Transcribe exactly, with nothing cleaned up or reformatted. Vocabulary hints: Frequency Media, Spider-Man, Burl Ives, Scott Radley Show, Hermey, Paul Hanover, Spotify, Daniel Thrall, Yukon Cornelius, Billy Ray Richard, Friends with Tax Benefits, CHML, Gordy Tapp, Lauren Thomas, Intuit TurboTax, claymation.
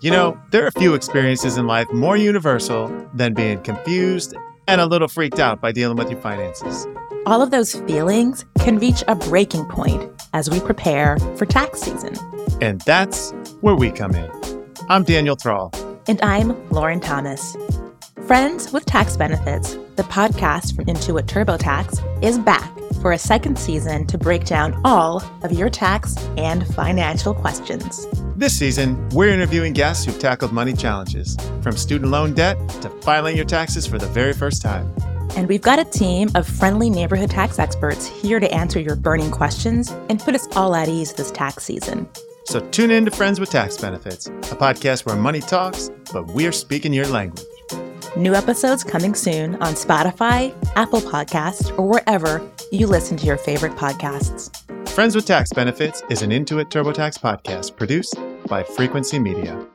You know, there are few experiences in life more universal than being confused and a little freaked out by dealing with your finances. All of those feelings can reach a breaking point as we prepare for tax season. And that's where we come in. I'm Daniel Thrall. And I'm Lauren Thomas. Friends with Tax Benefits, the podcast from Intuit TurboTax, is back for a second season to break down all of your tax and financial questions. This season, we're interviewing guests who've tackled money challenges, from student loan debt to filing your taxes for the very first time. And we've got a team of friendly neighborhood tax experts here to answer your burning questions and put us all at ease this tax season. So tune in to Friends with Tax Benefits, a podcast where money talks, but we're speaking your language. New episodes coming soon on Spotify, Apple Podcasts, or wherever you listen to your favorite podcasts. Friends with Tax Benefits is an Intuit TurboTax podcast produced by Frequency Media.